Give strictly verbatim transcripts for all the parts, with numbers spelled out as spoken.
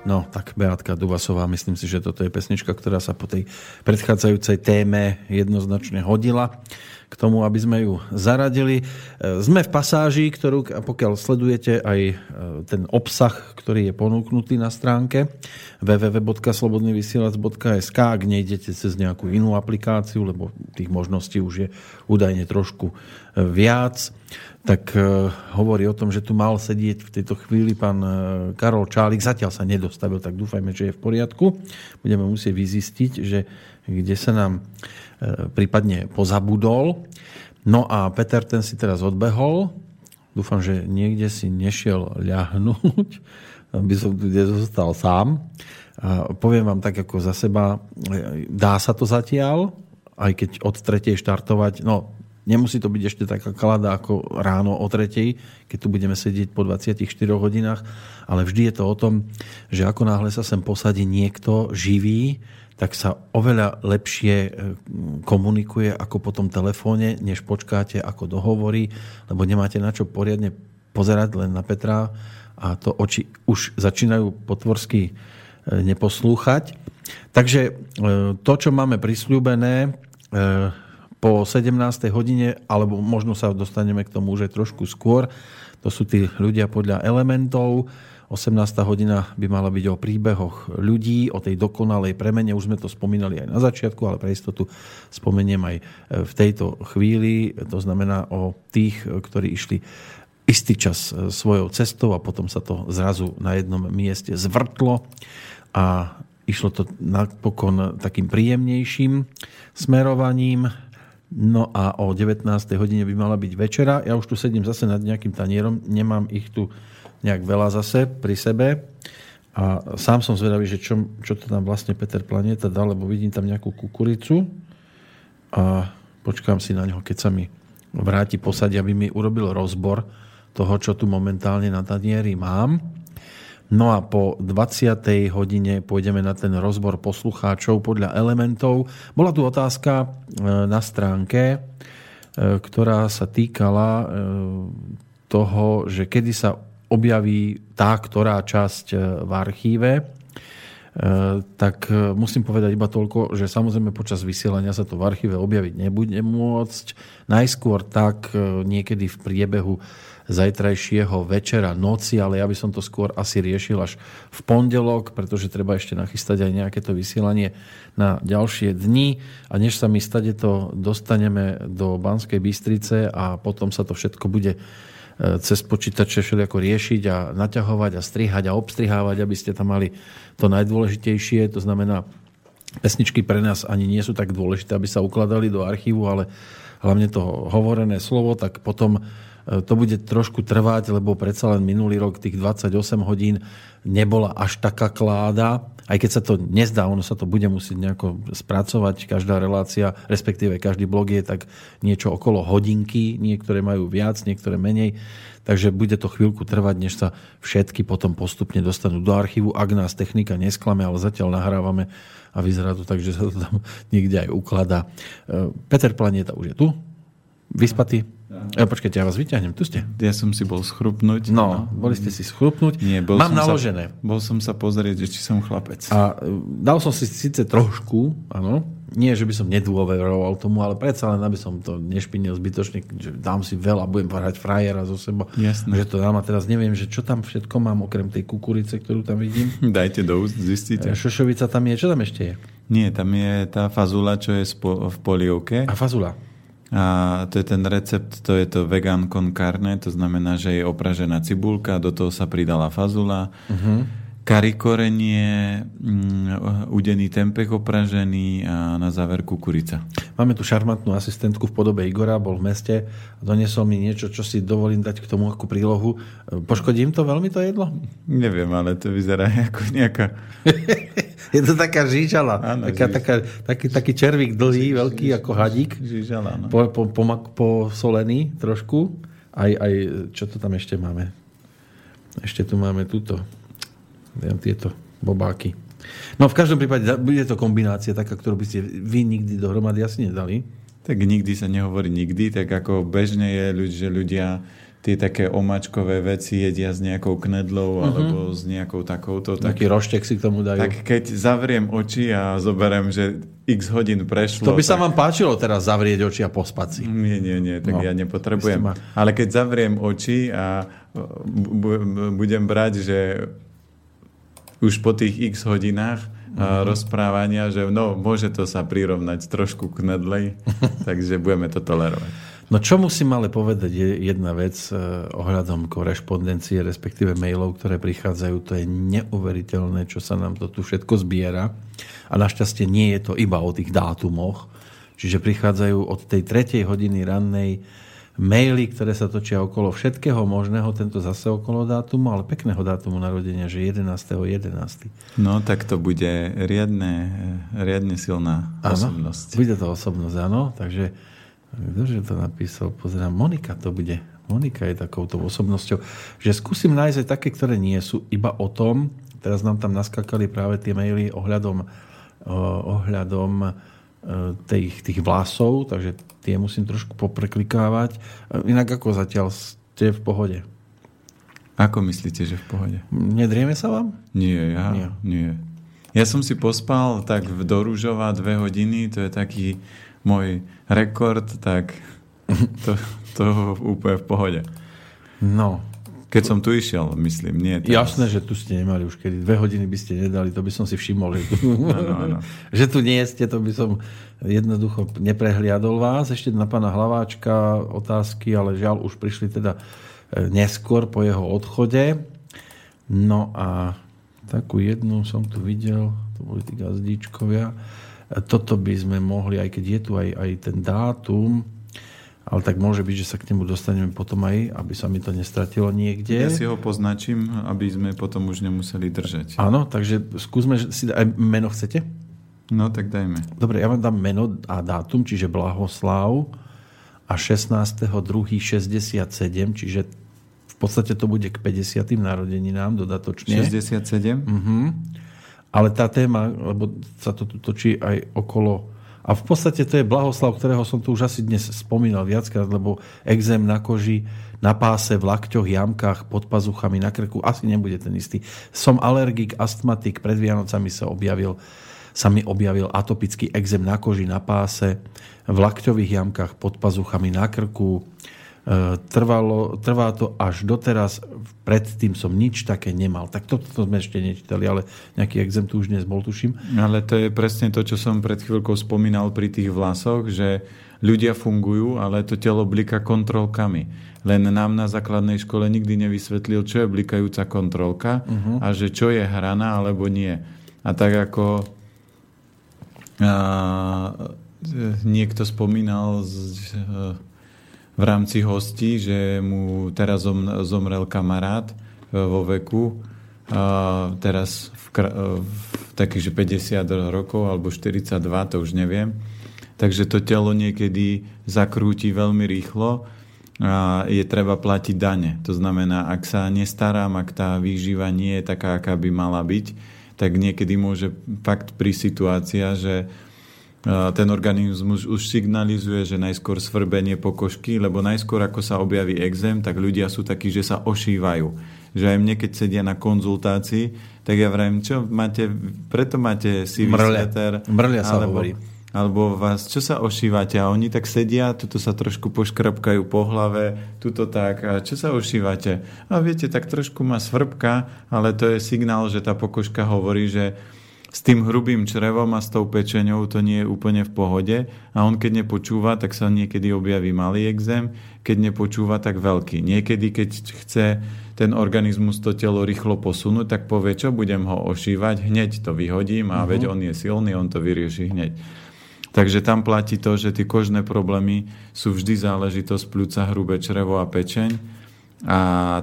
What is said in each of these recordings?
No, tak Beátka Duvasová, myslím si, že toto je pesnička, ktorá sa po tej predchádzajúcej téme jednoznačne hodila k tomu, aby sme ju zaradili. Sme v pasáži, ktorú, pokiaľ sledujete aj ten obsah, ktorý je ponúknutý na stránke www bodka slobodnyvysielac bodka es ká, ak nejdete cez nejakú inú aplikáciu, lebo tých možností už je údajne trošku viac, tak hovorí o tom, že tu mal sedieť v tejto chvíli pán Karol Čálik. Zatiaľ sa nedostavil, tak dúfajme, že je v poriadku. Budeme musieť vyzistiť, že kde sa nám prípadne pozabudol. No a Peter, ten si teraz odbehol. Dúfam, že niekde si nešiel ľahnúť, aby som tu nezostal sám. A poviem vám tak ako za seba, dá sa to zatiaľ, aj keď od tretej štartovať, no nemusí to byť ešte taká kalada ako ráno o tretej, keď tu budeme sedieť po dvadsiatich štyroch hodinách, ale vždy je to o tom, že ako náhle sa sem posadí niekto živý, tak sa oveľa lepšie komunikuje ako po tom telefóne, než počkáte ako dohovorí, lebo nemáte na čo poriadne pozerať len na Petra a to oči už začínajú potvorsky neposlúchať. Takže to, čo máme prisľúbené, po sedemnástej hodine, alebo možno sa dostaneme k tomu už aj trošku skôr. To sú tí ľudia podľa elementov. osemnásta hodina by mala byť o príbehoch ľudí, o tej dokonalej premene. Už sme to spomínali aj na začiatku, ale pre istotu spomeniem aj v tejto chvíli. To znamená o tých, ktorí išli istý čas svojou cestou a potom sa to zrazu na jednom mieste zvrtlo a išlo to napokon takým príjemnejším smerovaním. No a o devätnástej hodine by mala byť večera. Ja už tu sedím zase nad nejakým tanierom, nemám ich tu nejak veľa zase pri sebe. A sám som zvedavý, že čo, čo to tam vlastne Peter Planeta dá, lebo vidím tam nejakú kukuricu a počkám si na neho, keď sa mi vráti posadi, aby mi urobil rozbor toho, čo tu momentálne na tanieri mám. No a po dvadsiatej hodine pôjdeme na ten rozbor poslucháčov podľa elementov. Bola tu otázka na stránke, ktorá sa týkala toho, že kedy sa objaví tá, ktorá časť v archíve. Tak musím povedať iba toľko, že samozrejme počas vysielania sa to v archíve objaviť nebude môcť. Najskôr tak niekedy v priebehu zajtrajšieho večera, noci, ale ja by som to skôr asi riešil až v pondelok, pretože treba ešte nachystať aj nejaké to vysielanie na ďalšie dni a než sa my stade to dostaneme do Banskej Bystrice a potom sa to všetko bude cez počítače všelijako riešiť a naťahovať a strihať a obstrihávať, aby ste tam mali to najdôležitejšie, to znamená pesničky pre nás ani nie sú tak dôležité, aby sa ukladali do archívu, ale hlavne to hovorené slovo, tak potom to bude trošku trvať, lebo predsa len minulý rok tých dvadsaťosem hodín nebola až taká kláda, aj keď sa to nezdá, ono sa to bude musieť nejako spracovať, každá relácia, respektíve každý blog je tak niečo okolo hodinky, niektoré majú viac, niektoré menej, takže bude to chvíľku trvať, než sa všetky potom postupne dostanú do archívu, ak nás technika nesklame, ale zatiaľ nahrávame a vyzerá to tak, že sa to tam niekde aj ukladá. Peter Planeta už je tu, vyspatý. Ja, počkajte, ja vás vyťahnem, tu ste. Ja som si bol schrupnúť. No, no. Boli ste si schrupnúť. Nie, bol Mám som naložené. Sa, bol som sa pozrieť, či som chlapec. A dal som si síce trošku, áno, nie, že by som nedôveroval tomu, ale predsa len, aby som to nešpinil zbytočne, že dám si veľa, budem hrať frajera zo seba. Jasné. Že to dám a teraz neviem, že čo tam všetko mám, okrem tej kukurice, ktorú tam vidím. Dajte do úst, zistíte. Šošovica tam je, čo tam ešte je? Nie, tam je tá fazula, čo je spo- v polievke. A fazula. A to je ten recept, to je to vegan con carne, to znamená, že je opražená cibulka, do toho sa pridala fazula, uh-huh. Karikorenie, um, udený tempeh opražený a na záver kukurica. Máme tu šarmantnú asistentku v podobe Igora, bol v meste, doniesol mi niečo, čo si dovolím dať k tomu ako prílohu. Poškodím to veľmi to jedlo? Neviem, ale to vyzerá ako nejaká... Je to taká žížala. Áno, taká, taká, taký, taký červík dlhý, veľký žíž, ako hadík. Žížala, no. po, po, po, posolený trošku. Aj, aj, čo to tam ešte máme? Ešte tu máme túto. Tieto bobáky. No v každom prípade bude to kombinácia taká, ktorú by ste vy nikdy dohromady asi nedali. Tak nikdy sa nehovorí nikdy, tak ako bežne je, že ľudia tie také omáčkové veci jedia s nejakou knedlou, mm-hmm, alebo s nejakou takouto. Taký tak, roštek si k tomu dajú. Tak keď zavriem oči a zoberiem, že x hodín prešlo. To by tak... sa vám páčilo teraz zavrieť oči a pospať si. Nie, nie, nie, tak no, ja nepotrebujem. Ma... Ale keď zavriem oči a bu- budem brať, že už po tých x hodinách mm-hmm, rozprávania, že no, môže to sa prirovnať trošku k knedlej, takže budeme to tolerovať. No čo musím ale povedať, je jedna vec ohľadom korešpondencie, respektíve mailov, ktoré prichádzajú. To je neuveriteľné, čo sa nám to tu všetko zbiera. A našťastie nie je to iba o tých dátumoch. Čiže prichádzajú od tej tretej hodiny rannej maily, ktoré sa točia okolo všetkého možného, tento zase okolo dátumu, ale pekného dátumu narodenia, že jedenásteho jedenásteho No tak to bude riadne, riadne silná áno, osobnosť. Bude to osobnosť, áno. Takže ktože to napísal? Pozerám, Monika to bude. Monika je takouto osobnosťou. Že skúsim nájsť aj také, ktoré nie sú iba o tom. Teraz nám tam naskakali práve tie maily ohľadom, ohľadom tých, tých vlasov, takže tie musím trošku popreklikávať. Inak ako zatiaľ ste v pohode? Ako myslíte, že v pohode? Nedrieme sa vám? Nie, ja nie. nie. Ja som si pospal tak do Ružova dve hodiny, to je taký môj rekord, tak to, to úplne v pohode. No. Keď som tu išiel, myslím, nie. Teraz. Jasné, že tu ste nemali už kedy. Dve hodiny by ste nedali, to by som si všimol. Že tu, ano, ano. Že tu nie ste, to by som jednoducho neprehliadol vás. Ešte na pána Hlaváčka otázky, ale žiaľ, už prišli teda neskôr po jeho odchode. No a takú jednu som tu videl, to boli tí gazdíčkovia. Toto by sme mohli, aj keď je tu aj, aj ten dátum, ale tak môže byť, že sa k nemu dostaneme potom aj, aby sa mi to nestratilo niekde. Ja si ho poznačím, aby sme potom už nemuseli držať. Áno, takže skúsme, si aj meno chcete? No, tak dajme. Dobre, ja vám dám meno a dátum, čiže Blahoslav a šestnásteho druhého šesťdesiatsedem, čiže v podstate to bude k päťdesiatym narodeninám dodatočne. šesťdesiatsedem? Mhm. Ale tá téma, lebo sa to tu točí aj okolo... A v podstate to je Blahoslav, ktorého som tu už asi dnes spomínal viackrát, lebo exém na koži, na páse, v lakťoch, jamkách, pod pazuchami, na krku, asi nebude ten istý. Som alergik, astmatik, pred Vianocami sa objavil, sa mi objavil atopický exém na koži, na páse, v lakťových jamkách, pod pazuchami, na krku. Trvalo, trvá to až doteraz, predtým som nič také nemal. Tak toto to sme ešte nečítali, ale nejaký exém tu už dnes bol, tuším. Ale to je presne to, čo som pred chvíľkou spomínal pri tých vlasoch, že ľudia fungujú, ale to telo bliká kontrolkami. Len nám na základnej škole nikdy nevysvetlil, čo je blikajúca kontrolka, uh-huh, a že čo je hraná alebo nie. A tak ako... A, niekto spomínal... Z, v rámci hostí, že mu teraz zomrel kamarát vo veku, a teraz v, kr- v takých, že päťdesiat rokov alebo štyridsaťdva, to už neviem. Takže to telo niekedy zakrúti veľmi rýchlo a je treba platiť dane. To znamená, ak sa nestarám, ak tá výživa nie je taká, aká by mala byť, tak niekedy môže fakt prísť situácia, že ten organizmus už signalizuje, že najskôr svrbenie pokožky, lebo najskôr ako sa objaví exém, tak ľudia sú takí, že sa ošívajú. Že aj mne, keď sedia na konzultácii, tak ja vravím, čo máte, preto máte sivý sveter. Mrlia sa alebo, hovorí. Alebo vás, čo sa ošívate? A oni tak sedia, tuto sa trošku poškrapkajú po hlave, tuto tak, a čo sa ošívate? A viete, tak trošku má svrbka, ale to je signál, že tá pokožka hovorí, že s tým hrubým črevom a s tou pečeňou to nie je úplne v pohode a on keď nepočúva, tak sa niekedy objaví malý exém, keď nepočúva, tak veľký. Niekedy, keď chce ten organizmus to telo rýchlo posunúť, tak povie, čo budem ho ošívať, hneď to vyhodím a uh-huh, veď on je silný, on to vyrieši hneď. Takže tam platí to, že tie kožné problémy sú vždy záležitosť pľúca, hrubé črevo a pečeň. A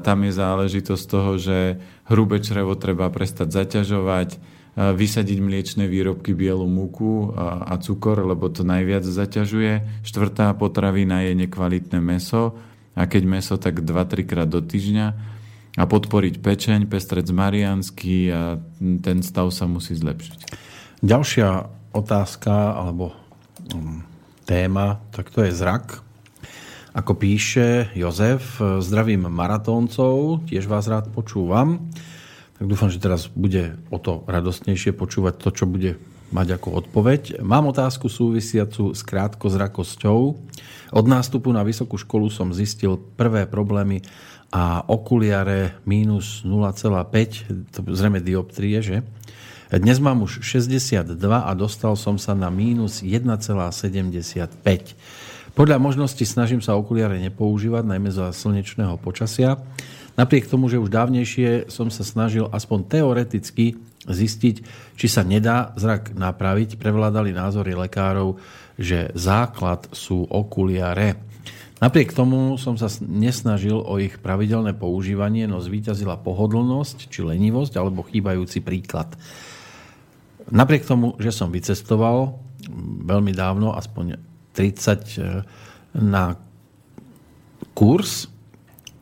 tam je záležitosť toho, že hrubé črevo treba prestať zaťažovať, vysadiť mliečne výrobky, bielú múku a, a cukor, lebo to najviac zaťažuje. Štvrtá potravina je nekvalitné mäso, a keď mäso, tak dva až tri krát do týždňa, a podporiť pečeň, pestrec mariánsky, a ten stav sa musí zlepšiť. Ďalšia otázka alebo um, téma, tak to je zrak. A Ako píše Jozef, zdravím maratóncov, tiež vás rád počúvam. Tak dúfam, že teraz bude o to radostnejšie počúvať to, čo bude mať ako odpoveď. Mám otázku súvisiacu s krátkozrakosťou. Od nástupu na vysokú školu som zistil prvé problémy a okuliare mínus nula celá päť, to zrejme dioptrie, že? Dnes mám už šesťdesiatdva a dostal som sa na mínus jedna celá sedemdesiatpäť. Podľa možnosti snažím sa okuliare nepoužívať, najmä za slnečného počasia. Napriek tomu, že už dávnejšie som sa snažil aspoň teoreticky zistiť, či sa nedá zrak napraviť, prevládali názory lekárov, že základ sú okuliare. Napriek tomu som sa nesnažil o ich pravidelné používanie, no zvíťazila pohodlnosť či lenivosť alebo chýbajúci príklad. Napriek tomu, že som vycestoval veľmi dávno, aspoň tridsať na kurz.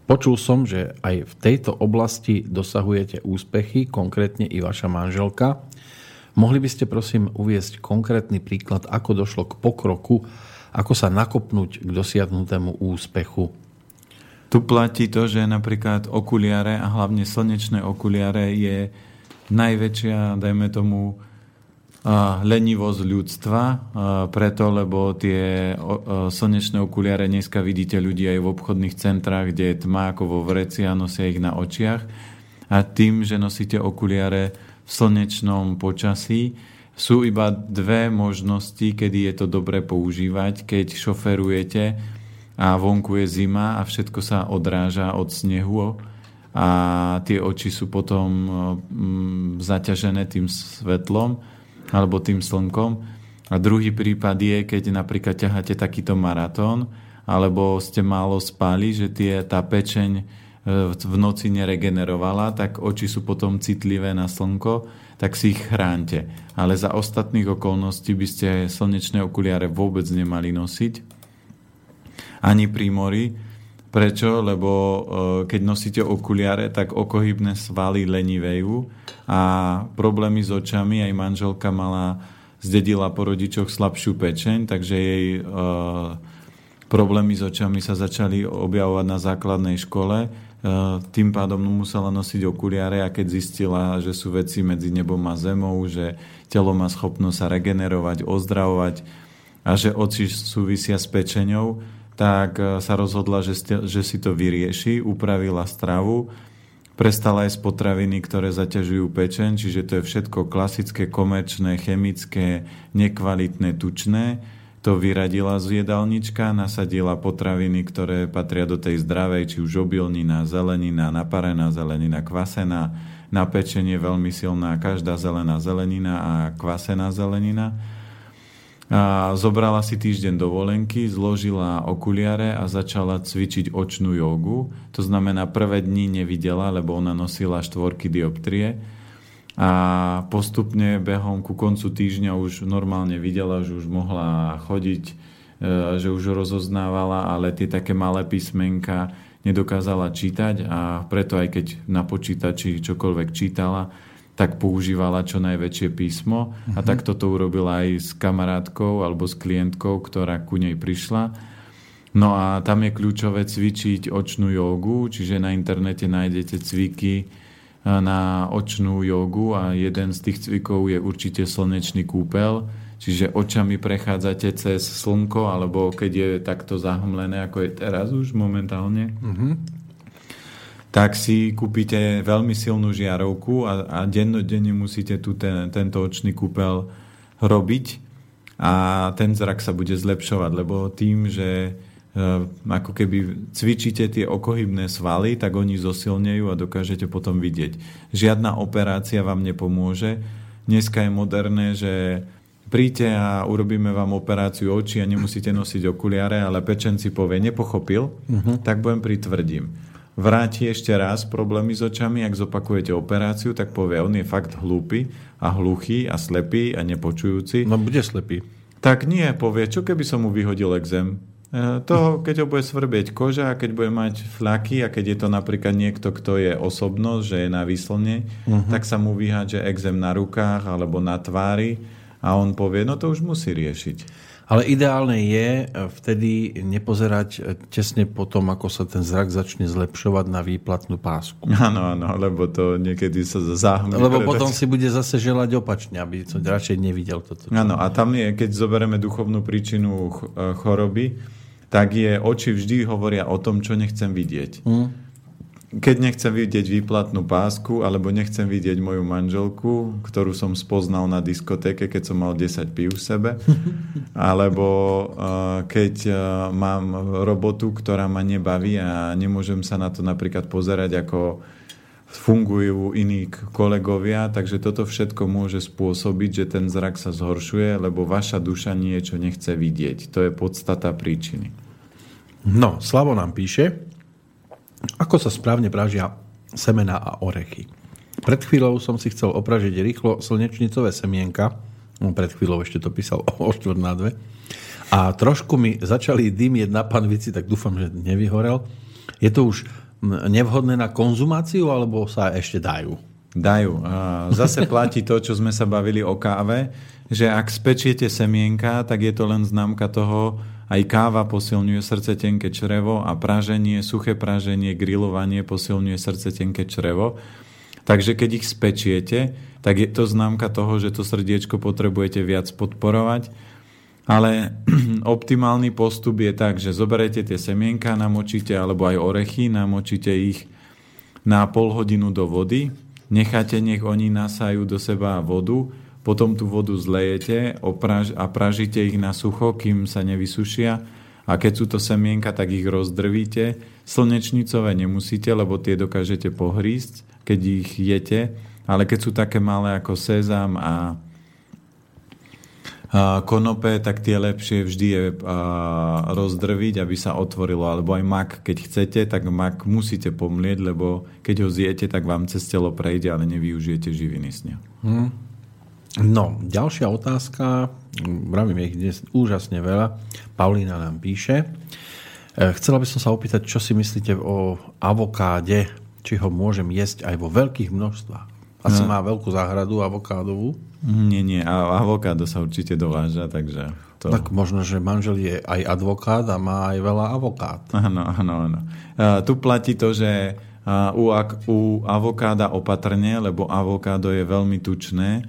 Počul som, že aj v tejto oblasti dosahujete úspechy, konkrétne i vaša manželka. Mohli by ste prosím uviesť konkrétny príklad, ako došlo k pokroku, ako sa nakopnúť k dosiahnutému úspechu? Tu platí to, že napríklad okuliare a hlavne slnečné okuliare je najväčšia, dajme tomu, lenivosť ľudstva, preto, lebo tie slnečné okuliare dneska vidíte ľudí aj v obchodných centrách, kde je tma ako vo vreci a nosia ich na očiach. A tým, že nosíte okuliare v slnečnom počasí, sú iba dve možnosti, kedy je to dobre používať. Keď šoferujete a vonku je zima a všetko sa odráža od snehu a tie oči sú potom zaťažené tým svetlom alebo tým slnkom. A druhý prípad je, keď napríklad ťaháte takýto maratón, alebo ste málo spali, že tie, tá pečeň v noci neregenerovala, tak oči sú potom citlivé na slnko, tak si ich chránte. Ale za ostatných okolností by ste slnečné okuliare vôbec nemali nosiť. Ani pri mori. Prečo? Lebo keď nosíte okuliare, tak okohybné svaly lenivejú a problémy s očami, aj manželka mala, zdedila po rodičoch slabšiu pečeň, takže jej e, problémy s očami sa začali objavovať na základnej škole, e, tým pádom musela nosiť okuliare a keď zistila, že sú veci medzi nebom a zemou, že telo má schopnosť sa regenerovať, ozdravovať a že oči súvisia s pečeňou, tak sa rozhodla, že, ste, že si to vyrieši, upravila stravu, prestala aj z potraviny, ktoré zaťažujú pečeň, čiže to je všetko klasické, komerčné, chemické, nekvalitné, tučné. To vyradila z jedálnička, nasadila potraviny, ktoré patria do tej zdravej, či už obilnina, zelenina, naparená zelenina, kvasená, na pečenie veľmi silná každá zelená zelenina a kvasená zelenina. A zobrala si týždeň dovolenky, zložila okuliare a začala cvičiť očnú jogu. To znamená, prvé dni nevidela, lebo ona nosila štvorky dioptrie. A postupne behom ku koncu týždňa už normálne videla, že už mohla chodiť, že už rozoznávala, ale tie také malé písmenka nedokázala čítať a preto aj keď na počítači čokoľvek čítala, tak používala čo najväčšie písmo a uh-huh. tak toto urobila aj s kamarátkou alebo s klientkou, ktorá ku nej prišla. No a tam je kľúčové cvičiť očnú jogu, čiže na internete nájdete cviky na očnú jogu a jeden z tých cvikov je určite slnečný kúpel, čiže očami prechádzate cez slnko alebo keď je takto zahmlené, ako je teraz už momentálne, uh-huh. tak si kúpite veľmi silnú žiarovku a, a dennodenne musíte tu ten, tento očný kúpel robiť a ten zrak sa bude zlepšovať, lebo tým, že e, ako keby cvičíte tie okohybné svaly, tak oni zosilnejú a dokážete potom vidieť. Žiadna operácia vám nepomôže. Dneska je moderné, že príďte a urobíme vám operáciu očí a nemusíte nosiť okuliare, ale pečen si povie, nepochopil, uh-huh. tak budem pritvrdím. Vráti ešte raz problémy s očami, ak zopakujete operáciu, tak povie, on je fakt hlúpy a hluchý a slepý a nepočujúci. No bude slepý. Tak nie, povie, čo keby som mu vyhodil exém? E, to, keď ho bude svrbieť koža a keď bude mať fľaky a keď je to napríklad niekto, kto je osobnosť, že je na výslne, uh-huh. tak sa mu vyhádže exém na rukách alebo na tvári a on povie, no to už musí riešiť. Ale ideálne je vtedy nepozerať tesne po tom, ako sa ten zrak začne zlepšovať na výplatnú pásku. Áno, áno, lebo to niekedy sa zahámne. Lebo predač. Potom si bude zase želať opačne, aby som radšej nevidel toto. Áno, a tam je, keď zoberieme duchovnú príčinu choroby, tak je, oči vždy hovoria o tom, čo nechcem vidieť. Hmm. Keď nechcem vidieť výplatnú pásku, alebo nechcem vidieť moju manželku, ktorú som spoznal na diskotéke, keď som mal desať pív v sebe, alebo uh, keď uh, mám robotu, ktorá ma nebaví a nemôžem sa na to napríklad pozerať, ako fungujú iní kolegovia, takže toto všetko môže spôsobiť, že ten zrak sa zhoršuje, lebo vaša duša niečo nechce vidieť. To je podstata príčiny. No, Slavo nám píše... Ako sa správne pražia semená a orechy? Pred chvíľou som si chcel opražiť rýchlo slnečnicové semienka. Pred chvíľou ešte to písal o štvrť na dve. A trošku mi začali dymieť na panvici, tak dúfam, že nevyhorel. Je to už nevhodné na konzumáciu, alebo sa ešte dajú? Dajú. Zase platí to, čo sme sa bavili o káve, že ak spečiete semienka, tak je to len známka toho. Aj káva posilňuje srdce, tenké črevo a praženie, suché praženie, grilovanie posilňuje srdce, tenké črevo. Takže keď ich spečiete, tak je to známka toho, že to srdiečko potrebujete viac podporovať. Ale optimálny postup je tak, že zoberete tie semienka, namočíte, alebo aj orechy, namočíte ich na pol hodinu do vody, necháte, nech oni nasajú do seba vodu, potom tú vodu zlejete a pražíte ich na sucho, kým sa nevysušia. A keď sú to semienka, tak ich rozdrvíte. Slnečnicové nemusíte, lebo tie dokážete pohrísť, keď ich jete. Ale keď sú také malé ako sezam a konope, tak tie lepšie vždy je rozdrviť, aby sa otvorilo. Alebo aj mak, keď chcete, tak mak musíte pomlieť, lebo keď ho zjete, tak vám cez telo prejde, ale nevyužijete živiny z neho. Hmm. No, ďalšia otázka, vravím ich dnes úžasne veľa. Paulína nám píše. Chcela by som sa opýtať, čo si myslíte o avokáde, či ho môžem jesť aj vo veľkých množstvách. Asi no. Má veľkú záhradu avokádovú. Nie, nie, avokádo sa určite dováža, takže... To... Tak možno, že manžel je aj advokát a má aj veľa avokád. Áno, áno, áno. Uh, tu platí to, že uh, u, u avokáda opatrne, lebo avokádo je veľmi tučné.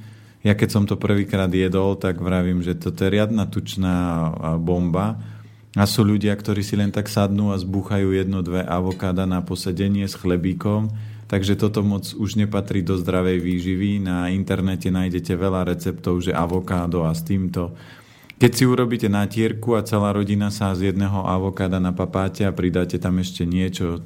Ja keď som to prvýkrát jedol, tak vravím, že toto je riadna tučná bomba. A sú ľudia, ktorí si len tak sadnú a zbúchajú jedno, dve avokáda na posedenie s chlebíkom. Takže toto moc už nepatrí do zdravej výživy. Na internete nájdete veľa receptov, že avokádo a s týmto. Keď si urobíte natierku a celá rodina sa z jedného avokáda napapáte a pridáte tam ešte niečo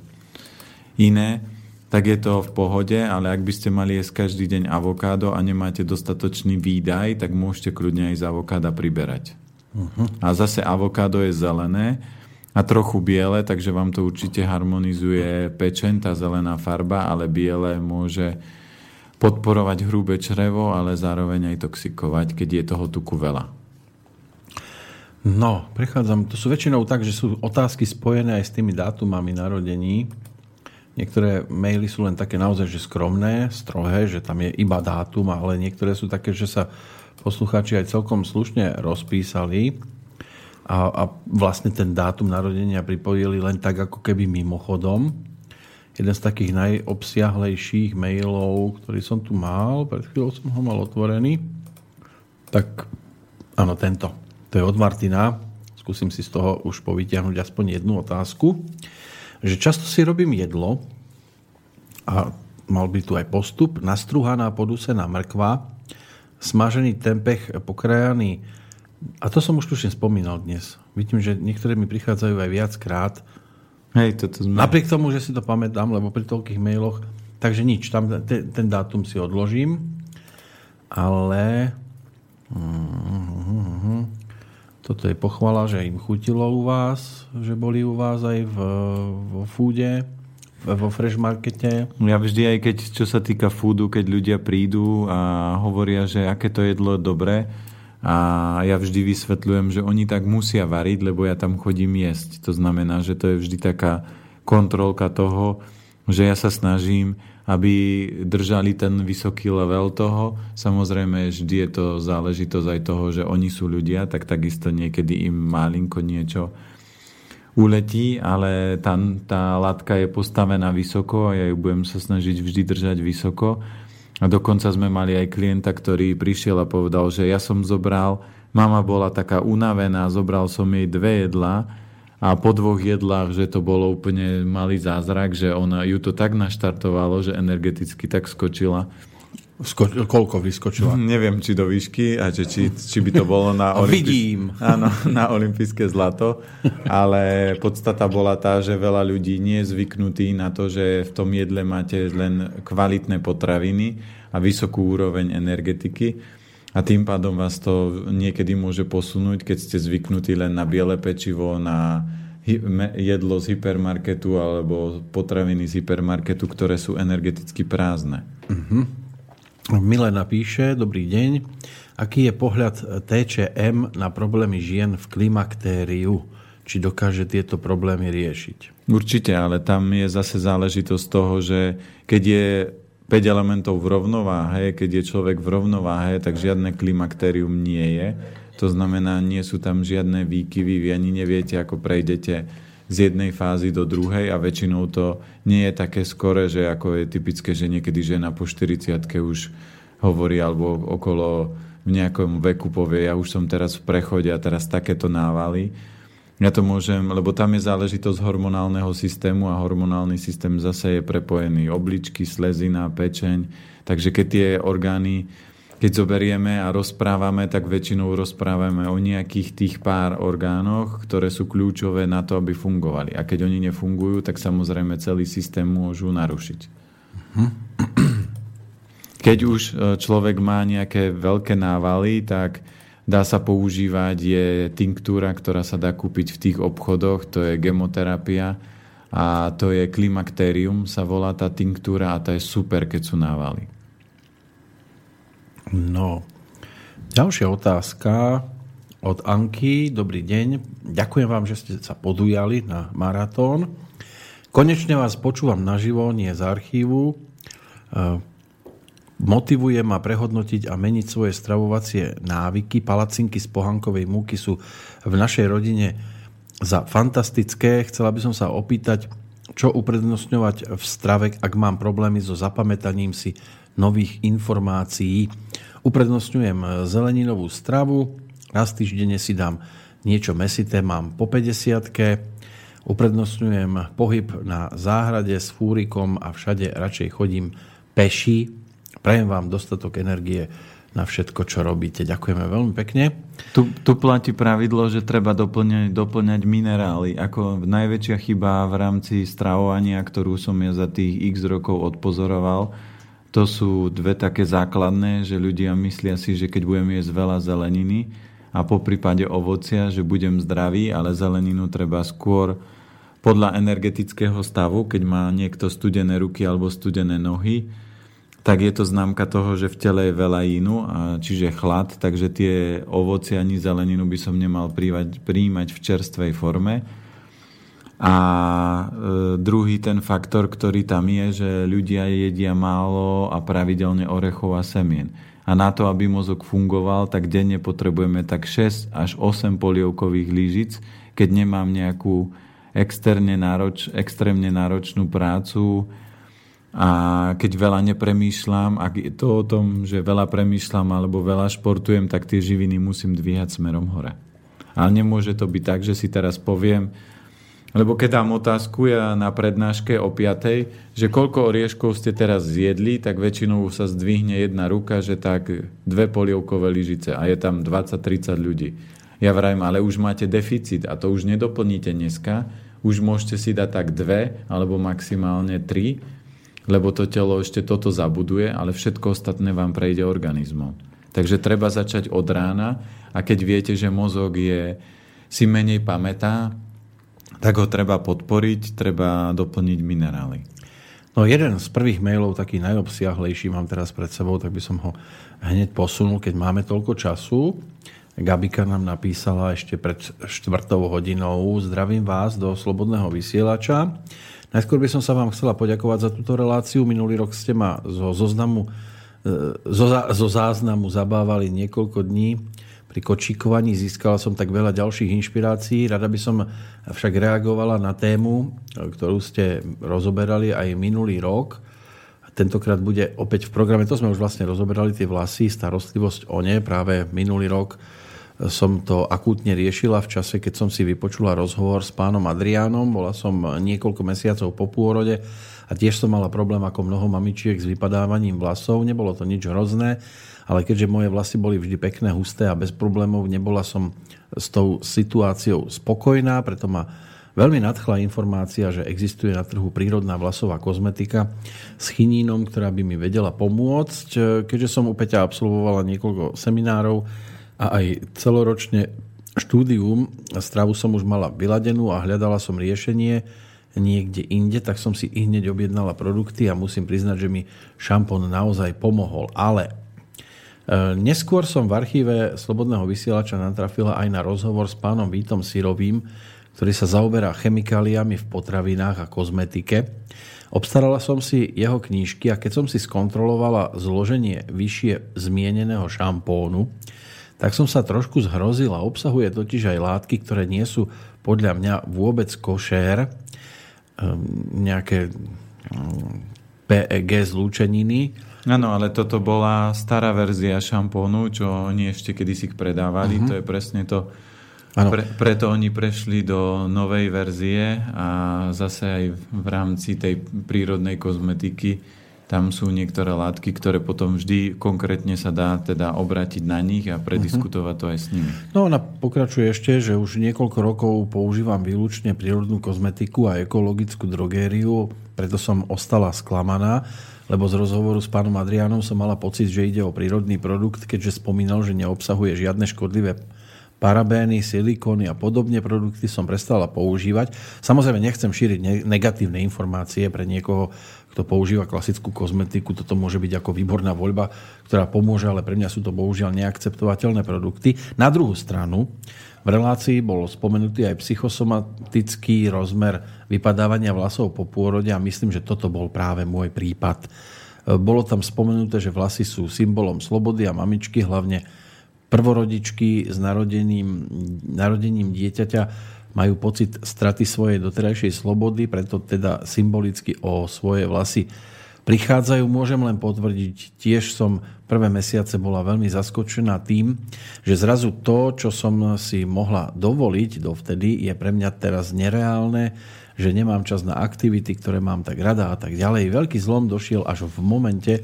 iné, tak je to v pohode, ale ak by ste mali jesť každý deň avokádo a nemáte dostatočný výdaj, tak môžete kľudne aj z avokáda priberať. Uh-huh. A zase avokádo je zelené a trochu biele, takže vám to určite harmonizuje pečen, tá zelená farba, ale biele môže podporovať hrubé črevo, ale zároveň aj toxikovať, keď je toho tuku veľa. No, prechádzam. To sú väčšinou tak, že sú otázky spojené aj s tými dátumami narodení. Niektoré maily sú len také naozaj, že skromné, strohé, že tam je iba dátum, ale niektoré sú také, že sa poslucháči aj celkom slušne rozpísali a, a vlastne ten dátum narodenia pripojili len tak, ako keby mimochodom. Jeden z takých najobsiahlejších mailov, ktorý som tu mal, pred chvíľou som ho mal otvorený, tak áno, tento. To je od Martina. Skúsim si z toho už povytiahnuť aspoň jednu otázku. Že často si robím jedlo a mal by tu aj postup, nastruhaná podúsená mrkva, smažený tempeh pokrajaný, a to som už tuším spomínal dnes. Vidím, že niektoré mi prichádzajú aj viackrát. Hej, toto sme... Napriek tomu, že si to pamätám, lebo pri toľkých mailoch, takže nič, tam te, ten dátum si odložím, ale toto je pochvala, že im chutilo u vás, že boli u vás aj v, vo foode, vo fresh markete. Ja vždy, aj keď, čo sa týka foodu, keď ľudia prídu a hovoria, že aké to jedlo je dobré, a ja vždy vysvetľujem, že oni tak musia variť, lebo ja tam chodím jesť. To znamená, že to je vždy taká kontrolka toho, že ja sa snažím, aby držali ten vysoký level toho. Samozrejme, vždy je to záležitosť aj toho, že oni sú ľudia, tak takisto niekedy im malinko niečo uletí, ale tá, tá latka je postavená vysoko a ja ju budem sa snažiť vždy držať vysoko. A dokonca sme mali aj klienta, ktorý prišiel a povedal, že ja som zobral, mama bola taká unavená, zobral som jej dve jedlá a po dvoch jedlách, že to bolo úplne malý zázrak, že ona ju to tak naštartovalo, že energeticky tak skočila. Sko- koľko vyskočila? Neviem, či do výšky a či, či, či by to bolo na olympijské... Vidím! Áno, na olympijské zlato. Ale podstata bola tá, že veľa ľudí nie je zvyknutý na to, že v tom jedle máte len kvalitné potraviny a vysokú úroveň energetiky. A tým pádom vás to niekedy môže posunúť, keď ste zvyknutí len na biele pečivo, na jedlo z hypermarketu alebo potraviny z hypermarketu, ktoré sú energeticky prázdne. Mhm. Milena píše, dobrý deň. Aký je pohľad té cé em na problémy žien v klimaktériu? Či dokáže tieto problémy riešiť? Určite, ale tam je zase záležitosť toho, že keď je päť elementov v rovnováhe, keď je človek v rovnováhe, tak žiadne klimaktérium nie je. To znamená, nie sú tam žiadne výkyvy, vy ani neviete, ako prejdete z jednej fázy do druhej a väčšinou to nie je také skore, že ako je typické, že niekedy žena po štyridsiatke už hovorí alebo okolo v nejakom veku povie, ja už som teraz v prechode a teraz takéto návaly. Ja to môžem, lebo tam je záležitosť hormonálneho systému a hormonálny systém zase je prepojený obličky, slezina, pečeň. Takže keď tie orgány, keď zoberieme a rozprávame, tak väčšinou rozprávame o nejakých tých pár orgánoch, ktoré sú kľúčové na to, aby fungovali. A keď oni nefungujú, tak samozrejme celý systém môžu narušiť. Keď už človek má nejaké veľké návaly, tak dá sa používať je tinktúra, ktorá sa dá kúpiť v tých obchodoch, to je gemoterapia a to je klimaktérium, sa volá tá tinktúra a tá je super, keď sú návaly. No, ďalšia otázka od Anky. Dobrý deň. Ďakujem vám, že ste sa podujali na maratón. Konečne vás počúvam naživo, nie z archívu. Motivuje ma prehodnotiť a meniť svoje stravovacie návyky. Palacinky z pohankovej múky sú v našej rodine za fantastické. Chcela by som sa opýtať, čo uprednostňovať v strave, ak mám problémy so zapamätaním si nových informácií. Uprednostňujem zeleninovú stravu, raz týždenne si dám niečo mäsité, mám po päťdesiatke. Uprednostňujem pohyb na záhrade s fúrikom a všade radšej chodím peši. Prajem vám dostatok energie na všetko, čo robíte. Ďakujeme veľmi pekne. Tu, tu platí pravidlo, že treba doplňať, doplňať minerály. Ako najväčšia chyba v rámci stravovania, ktorú som ja za tých x rokov odpozoroval, to sú dve také základné, že ľudia myslia si, že keď budem jesť veľa zeleniny a po prípade ovocia, že budem zdravý, ale zeleninu treba skôr podľa energetického stavu, keď má niekto studené ruky alebo studené nohy, tak je to známka toho, že v tele je veľa inu, čiže chlad, takže tie ovocie ani zeleninu by som nemal prijímať v čerstvej forme. A druhý ten faktor, ktorý tam je, že ľudia jedia málo a pravidelne orechov a semien. A na to, aby mozog fungoval, tak denne potrebujeme tak šesť až osem polievkových lyžic, keď nemám nejakú externe nároč, extrémne náročnú prácu a keď veľa nepremýšľam, ak je to o tom, že veľa premýšľam alebo veľa športujem, tak tie živiny musím dvíhať smerom hore. Ale nemôže to byť tak, že si teraz poviem, lebo keď dám otázku ja na prednáške o piatej, že koľko orieškov ste teraz zjedli, tak väčšinou sa zdvihne jedna ruka, že tak dve polievkové lyžice a je tam dvadsať tridsať ľudí. Ja vrajím, ale už máte deficit a to už nedoplníte dneska, už môžete si dať tak dve alebo maximálne tri, lebo to telo ešte toto zabuduje, ale všetko ostatné vám prejde organizmom. Takže treba začať od rána a keď viete, že mozog je, si menej pamätá, tak ho treba podporiť, treba doplniť minerály. No jeden z prvých mailov, taký najobsiahlejší mám teraz pred sebou, tak by som ho hneď posunul, keď máme toľko času. Gabika nám napísala ešte pred štvrtou hodinou. Zdravím vás do Slobodného vysielača. Najskôr by som sa vám chcela poďakovať za túto reláciu. Minulý rok ste ma zo, zoznamu, zo, zo záznamu zabávali niekoľko dní. Pri kočíkovaní získala som tak veľa ďalších inšpirácií. Rada by som však reagovala na tému, ktorú ste rozoberali aj minulý rok. Tentokrát bude opäť v programe, to sme už vlastne rozoberali, tie vlasy, starostlivosť o ne. Práve minulý rok som to akútne riešila v čase, keď som si vypočula rozhovor s pánom Adrianom. Bola som niekoľko mesiacov po pôrode a tiež som mala problém ako mnoho mamičiek s vypadávaním vlasov. Nebolo to nič hrozné, ale keďže moje vlasy boli vždy pekné, husté a bez problémov, nebola som s tou situáciou spokojná, preto ma veľmi nadchla informácia, že existuje na trhu prírodná vlasová kozmetika s chinínom, ktorá by mi vedela pomôcť. Keďže som u Peťa absolvovala niekoľko seminárov a aj celoročne štúdium, stravu som už mala vyladenú a hľadala som riešenie niekde inde, tak som si ihneď objednala produkty a musím priznať, že mi šampón naozaj pomohol. Ale neskôr som v archíve Slobodného vysielača natrafila aj na rozhovor s pánom Vítom Syrovým, ktorý sa zaoberá chemikáliami v potravinách a kozmetike. Obstarala som si jeho knížky a keď som si skontrolovala zloženie vyššie zmieneného šampónu, tak som sa trošku zhrozila. Obsahuje totiž aj látky, ktoré nie sú podľa mňa vôbec košér, nejaké pé é gé zlúčeniny. Áno, ale toto bola stará verzia šampónu, čo oni ešte kedysi predávali. Uh-huh. To je presne to. Pre, preto oni prešli do novej verzie a zase aj v rámci tej prírodnej kozmetiky tam sú niektoré látky, ktoré potom vždy konkrétne sa dá teda obrátiť na nich a prediskutovať uh-huh. to aj s nimi. No ona pokračuje ešte, že už niekoľko rokov používam výlučne prírodnú kozmetiku a ekologickú drogériu, preto som ostala sklamaná, lebo z rozhovoru s pánom Adriánom som mala pocit, že ide o prírodný produkt, keďže spomínal, že neobsahuje žiadne škodlivé parabény, silikóny a podobne. Produkty som prestala používať. Samozrejme, nechcem šíriť negatívne informácie pre niekoho, kto používa klasickú kozmetiku. Toto môže byť ako výborná voľba, ktorá pomôže, ale pre mňa sú to bohužiaľ neakceptovateľné produkty. Na druhú stranu, v relácii bol spomenutý aj psychosomatický rozmer vypadávania vlasov po pôrode a myslím, že toto bol práve môj prípad. Bolo tam spomenuté, že vlasy sú symbolom slobody a mamičky, hlavne prvorodičky s narodením, narodením dieťaťa, majú pocit straty svojej doterajšej slobody, preto teda symbolicky o svoje vlasy prichádzajú. Môžem len potvrdiť, tiež som prvé mesiace bola veľmi zaskočená tým, že zrazu to, čo som si mohla dovoliť dovtedy, je pre mňa teraz nereálne, že nemám čas na aktivity, ktoré mám tak rada a tak ďalej. Veľký zlom došiel až v momente,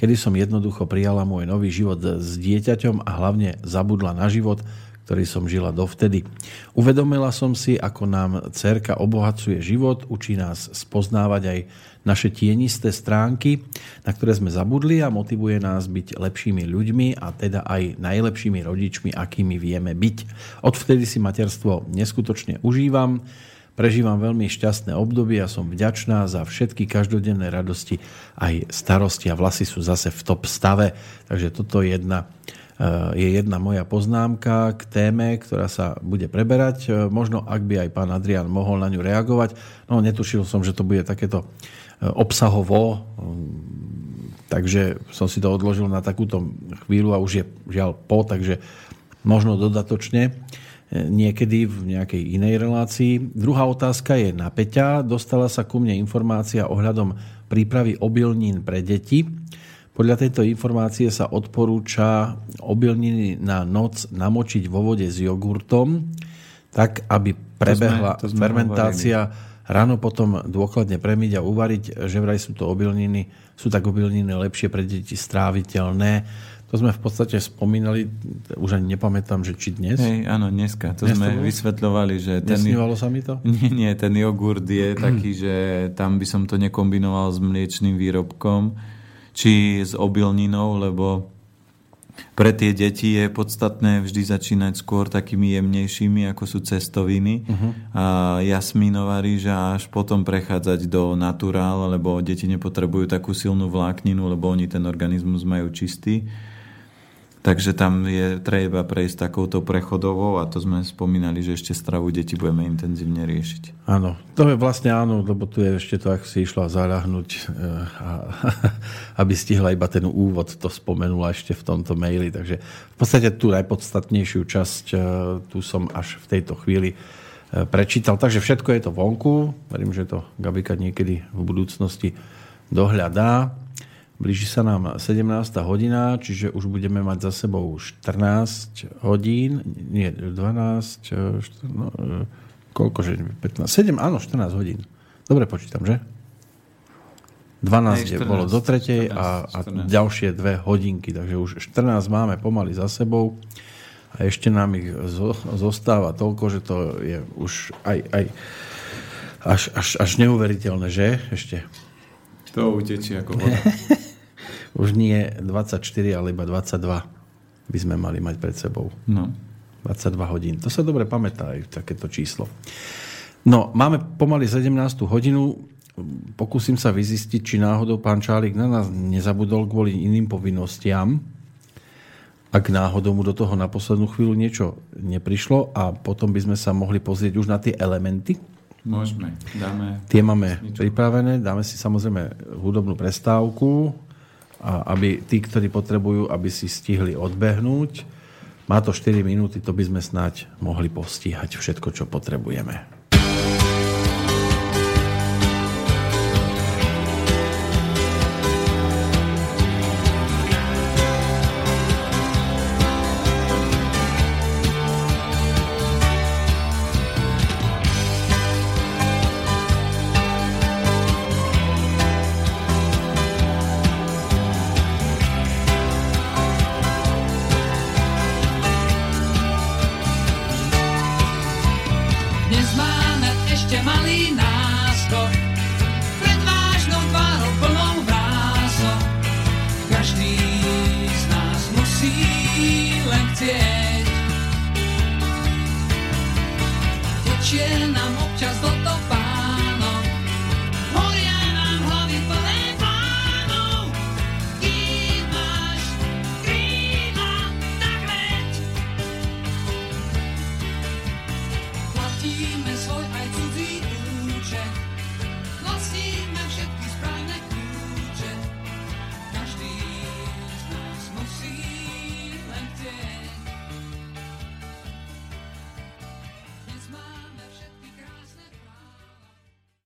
kedy som jednoducho prijala môj nový život s dieťaťom a hlavne zabudla na život, ktorý som žila dovtedy. Uvedomila som si, ako nám dcérka obohacuje život, učí nás spoznávať aj naše tienisté stránky, na ktoré sme zabudli a motivuje nás byť lepšími ľuďmi a teda aj najlepšími rodičmi, akými vieme byť. Odvtedy si materstvo neskutočne užívam, prežívam veľmi šťastné obdobie a som vďačná za všetky každodenné radosti aj starosti a vlasy sú zase v top stave. Takže toto je jedna je jedna moja poznámka k téme, ktorá sa bude preberať. Možno, ak by aj pán Adrián mohol na ňu reagovať. No, netušil som, že to bude takéto obsahovo, takže som si to odložil na takúto chvíľu a už je žiaľ po, takže možno dodatočne niekedy v nejakej inej relácii. Druhá otázka je na Peťa. Dostala sa ku mne informácia ohľadom prípravy obilnín pre deti. Podľa tejto informácie sa odporúča obilniny na noc namočiť vo vode s jogurtom, tak aby prebehla to sme, to sme fermentácia. Hovorili. Ráno potom dôkladne premyť a uvariť, že vraj sú to obilniny, sú tak obilniny lepšie pre deti stráviteľné. To sme v podstate spomínali, už ani nepamätám, že či dnes. Hej, áno, dneska. To dnes sme to vysvetľovali, že ten... Nesnívalo sa mi to? Nie, nie, ten jogurt je taký, že tam by som to nekombinoval s mliečnym výrobkom, či s obilninou, lebo pre tie deti je podstatné vždy začínať skôr takými jemnejšími, ako sú cestoviny, uh-huh. a jasmínová rýža, až potom prechádzať do naturál, lebo deti nepotrebujú takú silnú vlákninu, lebo oni ten organizmus majú čistý. Takže tam je treba prejsť takouto prechodovou a to sme spomínali, že ešte stravu deti budeme intenzívne riešiť. Áno, to je vlastne áno, lebo tu je ešte to, ak si išla zaľahnuť, a, aby stihla iba ten úvod, to spomenula ešte v tomto maili. Takže v podstate tú najpodstatnejšiu časť tu som až v tejto chvíli prečítal. Takže všetko je to vonku. Verím, že to Gabika niekedy v budúcnosti dohľadá. Blíži sa nám sedemnásta hodina, čiže už budeme mať za sebou štrnásť hodín, nie, dvanásť, no, koľkože, pätnásť, sedem, áno, štrnásť hodín. Dobre počítam, že? dvanásť štrnásť, bolo do tretej a, a ďalšie dve hodinky, takže už štrnásť máme pomaly za sebou a ešte nám ich zo, zostáva toľko, že to je už aj, aj až, až, až neuveriteľné, že? Ešte. To utečí ako voda. Už nie dvadsaťštyri, ale iba dvadsaťdva by sme mali mať pred sebou. No. dvadsaťdva hodín. To sa dobre pamätá aj takéto číslo. No, máme pomaly sedemnástu hodinu. Pokúsim sa vyzistiť, či náhodou pán Čálik na nás nezabudol kvôli iným povinnostiam. Ak náhodou mu do toho na poslednú chvíľu niečo neprišlo a potom by sme sa mohli pozrieť už na tie elementy. Môžeme, dáme... Tie máme pripravené, dáme si samozrejme hudobnú prestávku, a aby tí, ktorí potrebujú, aby si stihli odbehnúť. Má to štyri minúty, to by sme snáď mohli postihať všetko, čo potrebujeme.